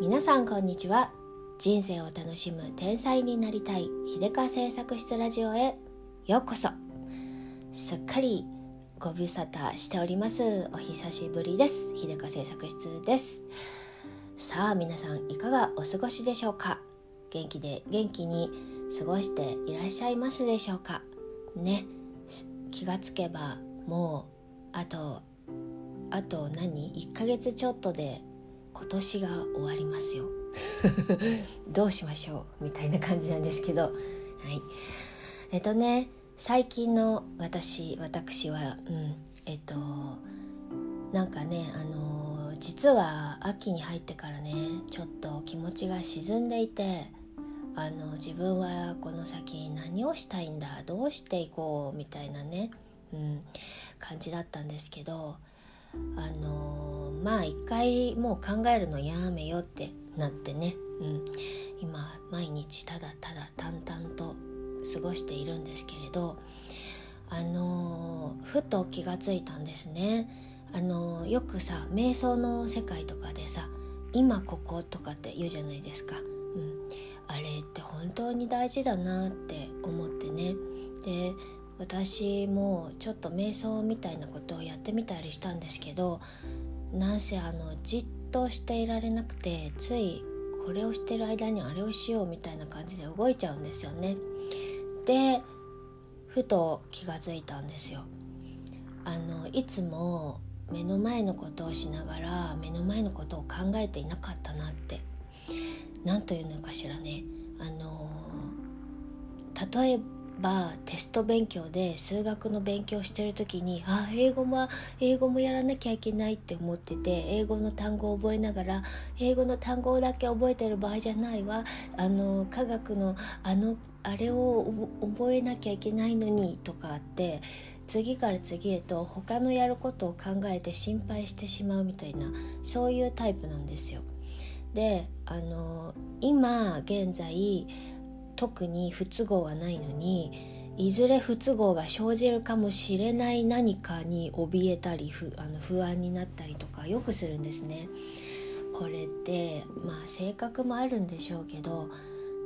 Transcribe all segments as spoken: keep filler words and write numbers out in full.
皆さんこんにちは。人生を楽しむ天才になりたい秀川製作室ラジオへようこそ。すっかりご無沙汰しております。お久しぶりです。秀川製作室です。さあ皆さんいかがお過ごしでしょうか。元気で元気に過ごしていらっしゃいますでしょうかね。気がつけばもうあとあと何いっかげつちょっとで今年が終わりますよどうしましょうみたいな感じなんですけど、はい、えっとね最近の私私は、うん、えっとなんかねあの実は秋に入ってからねちょっと気持ちが沈んでいて、あの自分はこの先何をしたいんだどうしていこうみたいなね、うん、感じだったんですけど、あのー、まあ一回もう考えるのやめようってなってね、うん、今毎日ただただ淡々と過ごしているんですけれど、あのー、ふと気がついたんですね。あのー、よくさ瞑想の世界とかでさ今こことかって言うじゃないですか、うん、あれって本当に大事だなって思ってね。で私もちょっと瞑想みたいなことをやってみたりしたんですけど、なんせあのじっとしていられなくて、ついこれをしてる間にあれをしようみたいな感じで動いちゃうんですよね。で、ふと気がついたんですよ。あのいつも目の前のことをしながら目の前のことを考えていなかったなって。なんというのかしらね、あの例えばテスト勉強で数学の勉強してる時にあ英語も英語もやらなきゃいけないって思ってて、英語の単語を覚えながら英語の単語だけ覚えてる場合じゃないわ、あの科学のあのあれを覚えなきゃいけないのにとかあって、次から次へと他のやることを考えて心配してしまうみたいな、そういうタイプなんですよ。であの今現在特に不都合はないのに、いずれ不都合が生じるかもしれない何かに怯えたり 不, あの不安になったりとかよくするんですね。これってまあ性格もあるんでしょうけど、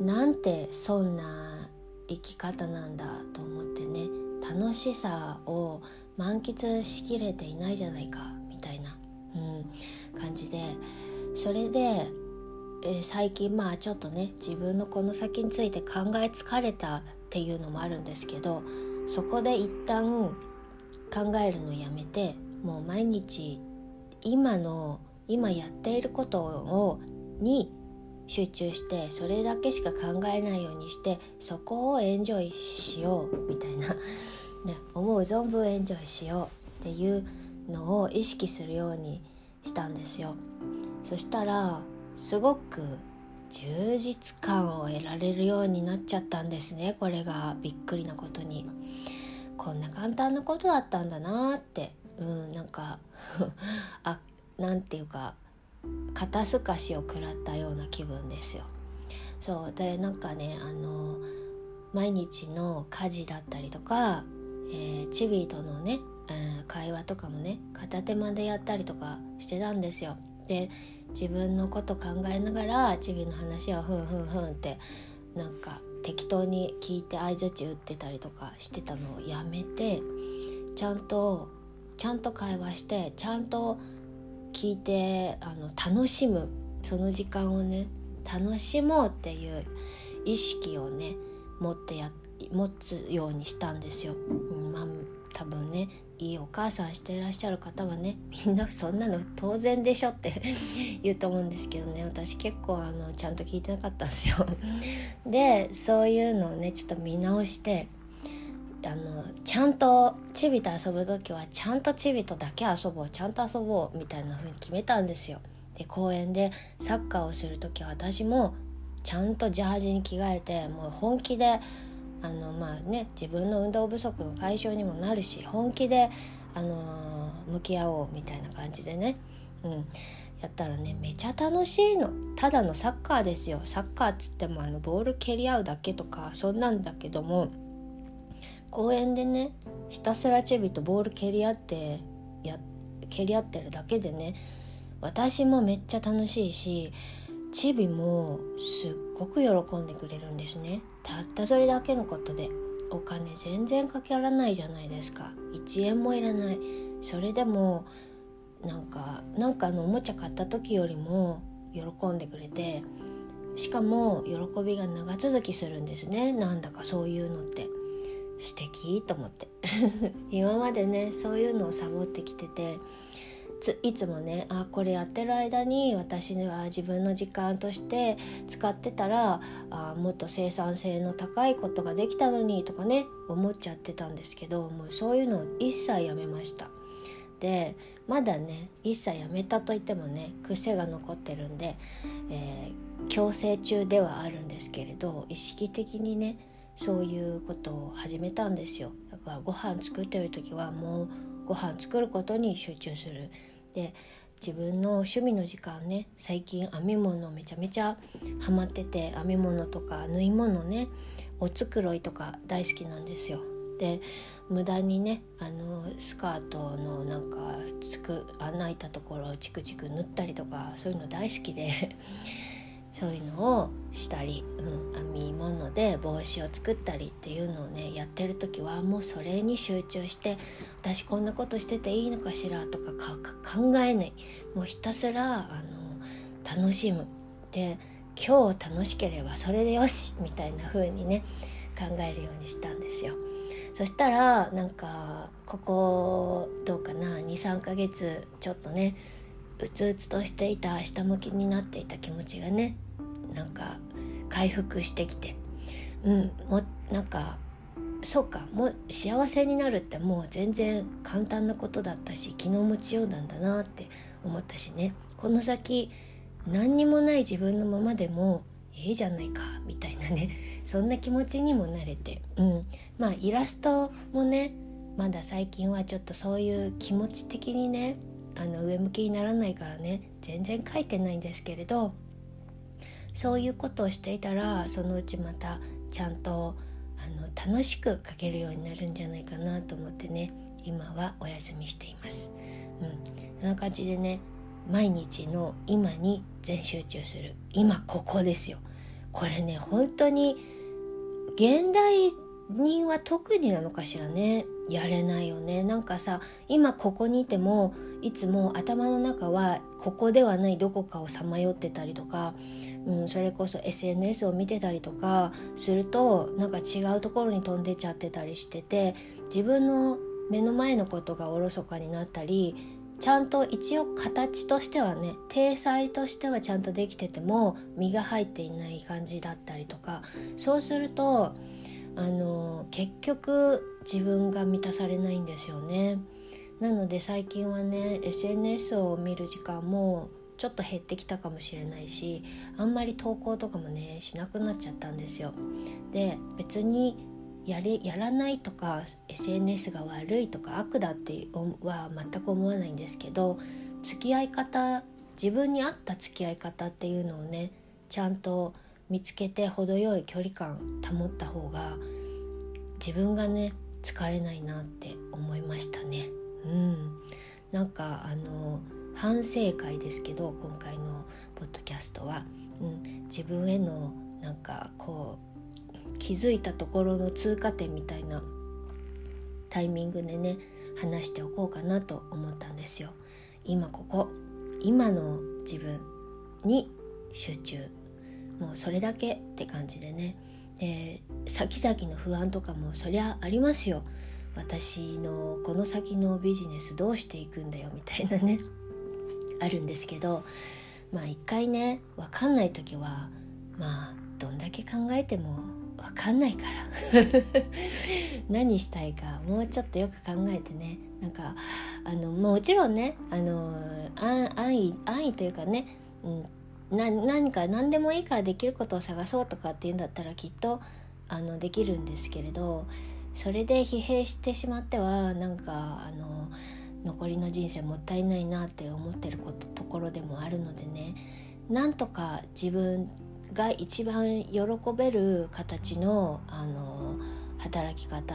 なんてそんな生き方なんだと思ってね、楽しさを満喫しきれていないじゃないかみたいな、うん、感じで、それで最近まあちょっとね自分のこの先について考え疲れたっていうのもあるんですけど、そこで一旦考えるのをやめて、もう毎日今の今やっていることをに集中して、それだけしか考えないようにして、そこをエンジョイしようみたいなね、思う存分エンジョイしようっていうのを意識するようにしたんですよ。そしたらすごく充実感を得られるようになっちゃったんですね。これがびっくりなことに、こんな簡単なことだったんだなって、うん、なんかあなんていうか肩すかしを食らったような気分ですよ。そうでなんかねあの毎日の家事だったりとか、えー、チビとのね、えー、会話とかもね片手間でやったりとかしてたんですよ。で自分のこと考えながらチビの話をふんふんふんってなんか適当に聞いて相槌打ってたりとかしてたのをやめて、ちゃんとちゃんと会話してちゃんと聞いてあの楽しむ、その時間をね楽しもうっていう意識をね持ってや持つようにしたんですよ。まあ多分ねいいお母さんしていらっしゃる方はねみんなそんなの当然でしょって言うと思うんですけどね、私結構あのちゃんと聞いてなかったんですよでそういうのをねちょっと見直して、あのちゃんとチビと遊ぶ時はちゃんとチビとだけ遊ぼうちゃんと遊ぼうみたいな風に決めたんですよ。で公園でサッカーをする時は私もちゃんとジャージに着替えて、もう本気であのまあね、自分の運動不足の解消にもなるし本気で、あのー、向き合おうみたいな感じでね、うん、やったらねめちゃ楽しいの。ただのサッカーですよ。サッカーっつってもあのボール蹴り合うだけとかそんなんだけども、公園でねひたすらチビとボール蹴り合ってや蹴り合ってるだけでね、私もめっちゃ楽しいし、チビもすっごく喜んでくれるんですね。たったそれだけのことで、お金全然かからないじゃないですか。いちえんもいらない。それでもなんかなんかのおもちゃ買った時よりも喜んでくれて、しかも喜びが長続きするんですね。なんだかそういうのって素敵と思って今までねそういうのをサボってきてて、ついつもねあこれやってる間に私は自分の時間として使ってたらあもっと生産性の高いことができたのにとかね思っちゃってたんですけど、もうそういうのを一切やめました。でまだね一切やめたといってもね癖が残ってるんで、えー、強制中ではあるんですけれど、意識的にねそういうことを始めたんですよ。だからご飯作ってる時はもうご飯作ることに集中する。で自分の趣味の時間ね、最近編み物めちゃめちゃハマってて、編み物とか縫い物ね、お繕いとか大好きなんですよ。で無駄にねあのスカートのなんかつく穴開いたところをチクチク縫ったりとか、そういうの大好きでそういうのをしたり、うん、編み物で帽子を作ったりっていうのをねやってる時はもうそれに集中して、私こんなことしてていいのかしらとか考えない、もうひたすらあの楽しむ。で今日楽しければそれでよしみたいな風にね考えるようにしたんですよ。そしたらなんかここどうかな にさんかげつちょっとねうつうつとしていた、下向きになっていた気持ちがねなんか回復してきて、うんもなんかそうかもう幸せになるってもう全然簡単なことだったし、昨日も千代なんだなって思ったしね、この先何にもない自分のままでもいいじゃないかみたいなねそんな気持ちにもなれて、うんまあイラストもねまだ最近はちょっとそういう気持ち的にねあの上向きにならないからね全然描いてないんですけれど、そういうことをしていたらそのうちまたちゃんとあの楽しく描けるようになるんじゃないかなと思ってね今はお休みしています、うん、そんな感じでね毎日の今に全集中する、今ここですよ。これね本当に現代人は特になのかしらね、やれないよね。なんかさ今ここにいてもいつも頭の中はここではないどこかをさまよってたりとか、うん、それこそ エスエヌエス を見てたりとかするとなんか違うところに飛んでちゃってたりしてて、自分の目の前のことがおろそかになったり、ちゃんと一応形としてはね体裁としてはちゃんとできてても身が入っていない感じだったりとか、そうするとあの結局自分が満たされないんですよね。なので最近はね エスエヌエス を見る時間もちょっと減ってきたかもしれないし、あんまり投稿とかもねしなくなっちゃったんですよ。で別にやれやらないとか エスエヌエス が悪いとか悪だっては全く思わないんですけど、付き合い方、自分に合った付き合い方っていうのをねちゃんと見つけて程よい距離感保った方が自分がね疲れないなって思いましたね。うん、なんかあの反省会ですけど今回のポッドキャストは、うん、自分へのなんかこう気づいたところの通過点みたいなタイミングでね話しておこうかなと思ったんですよ。今ここ今の自分に集中、もうそれだけって感じでね。で先々の不安とかもそりゃありますよ。私のこの先のビジネスどうしていくんだよみたいなねあるんですけど、まあ一回ね分かんない時はまあどんだけ考えても分かんないから何したいかもうちょっとよく考えてね、なんかあのもちろんねあの安易安易というかね、うんな何か何でもいいからできることを探そうとかっていうんだったらきっとあのできるんですけれど、それで疲弊してしまってはなんかあの残りの人生もったいないなって思ってることところでもあるのでね、なんとか自分が一番喜べる形の、あの働き方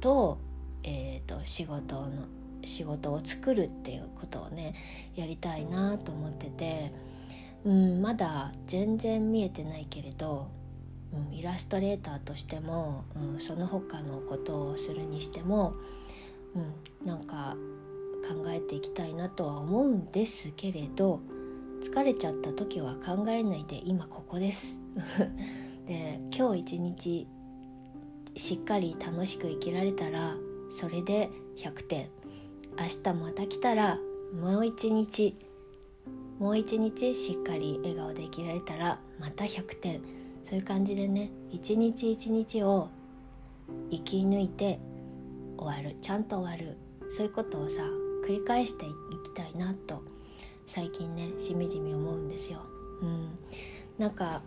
と、えーと、仕事の仕事を作るっていうことをねやりたいなと思ってて。うん、まだ全然見えてないけれど、うん、イラストレーターとしても、うん、その他のことをするにしても、うん、なんか考えていきたいなとは思うんですけれど、疲れちゃった時は考えないで今ここですで、今日一日しっかり楽しく生きられたらそれでひゃくてん、明日また来たらもう一日もう一日しっかり笑顔で生きられたらまたひゃくてん、そういう感じでね、一日一日を生き抜いて終わる、ちゃんと終わる、そういうことをさ繰り返していきたいなと最近ねしみじみ思うんですよ、うん、なんか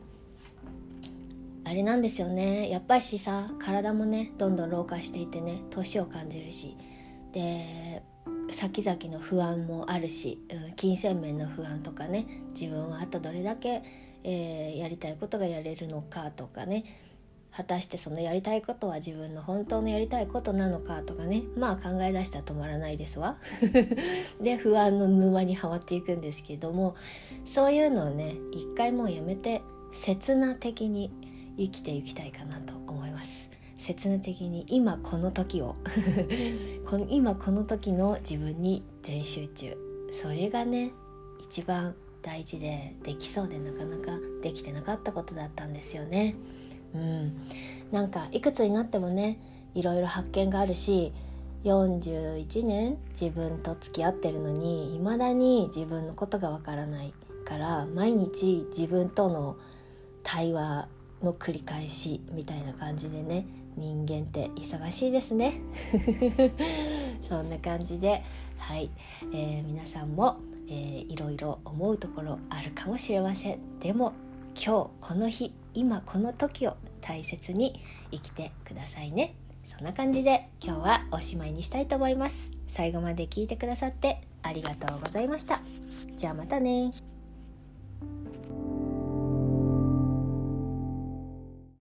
あれなんですよね、やっぱしさ体もねどんどん老化していてね、年を感じるし、で先々の不安もあるし、うん、金銭面の不安とかね、自分はあとどれだけ、えー、やりたいことがやれるのかとかね、果たしてそのやりたいことは自分の本当のやりたいことなのかとかね、まあ考え出したら止まらないですわで不安の沼にはまっていくんですけども、そういうのをね一回もうやめて刹那的に生きていきたいかなと思います。刹那的に今この時をこの今この時の自分に全集中、それがね一番大事で、できそうでなかなかできてなかったことだったんですよね。うん、なんかいくつになってもねいろいろ発見があるし、よんじゅういちねん自分と付き合ってるのに未だに自分のことがわからないから、毎日自分との対話の繰り返しみたいな感じでね、人間って忙しいですねそんな感じで、はい、えー、皆さんも、えー、いろいろ思うところあるかもしれません。でも今日この日今この時を大切に生きてくださいね。そんな感じで今日はおしまいにしたいと思います。最後まで聞いてくださってありがとうございました。じゃあまたね。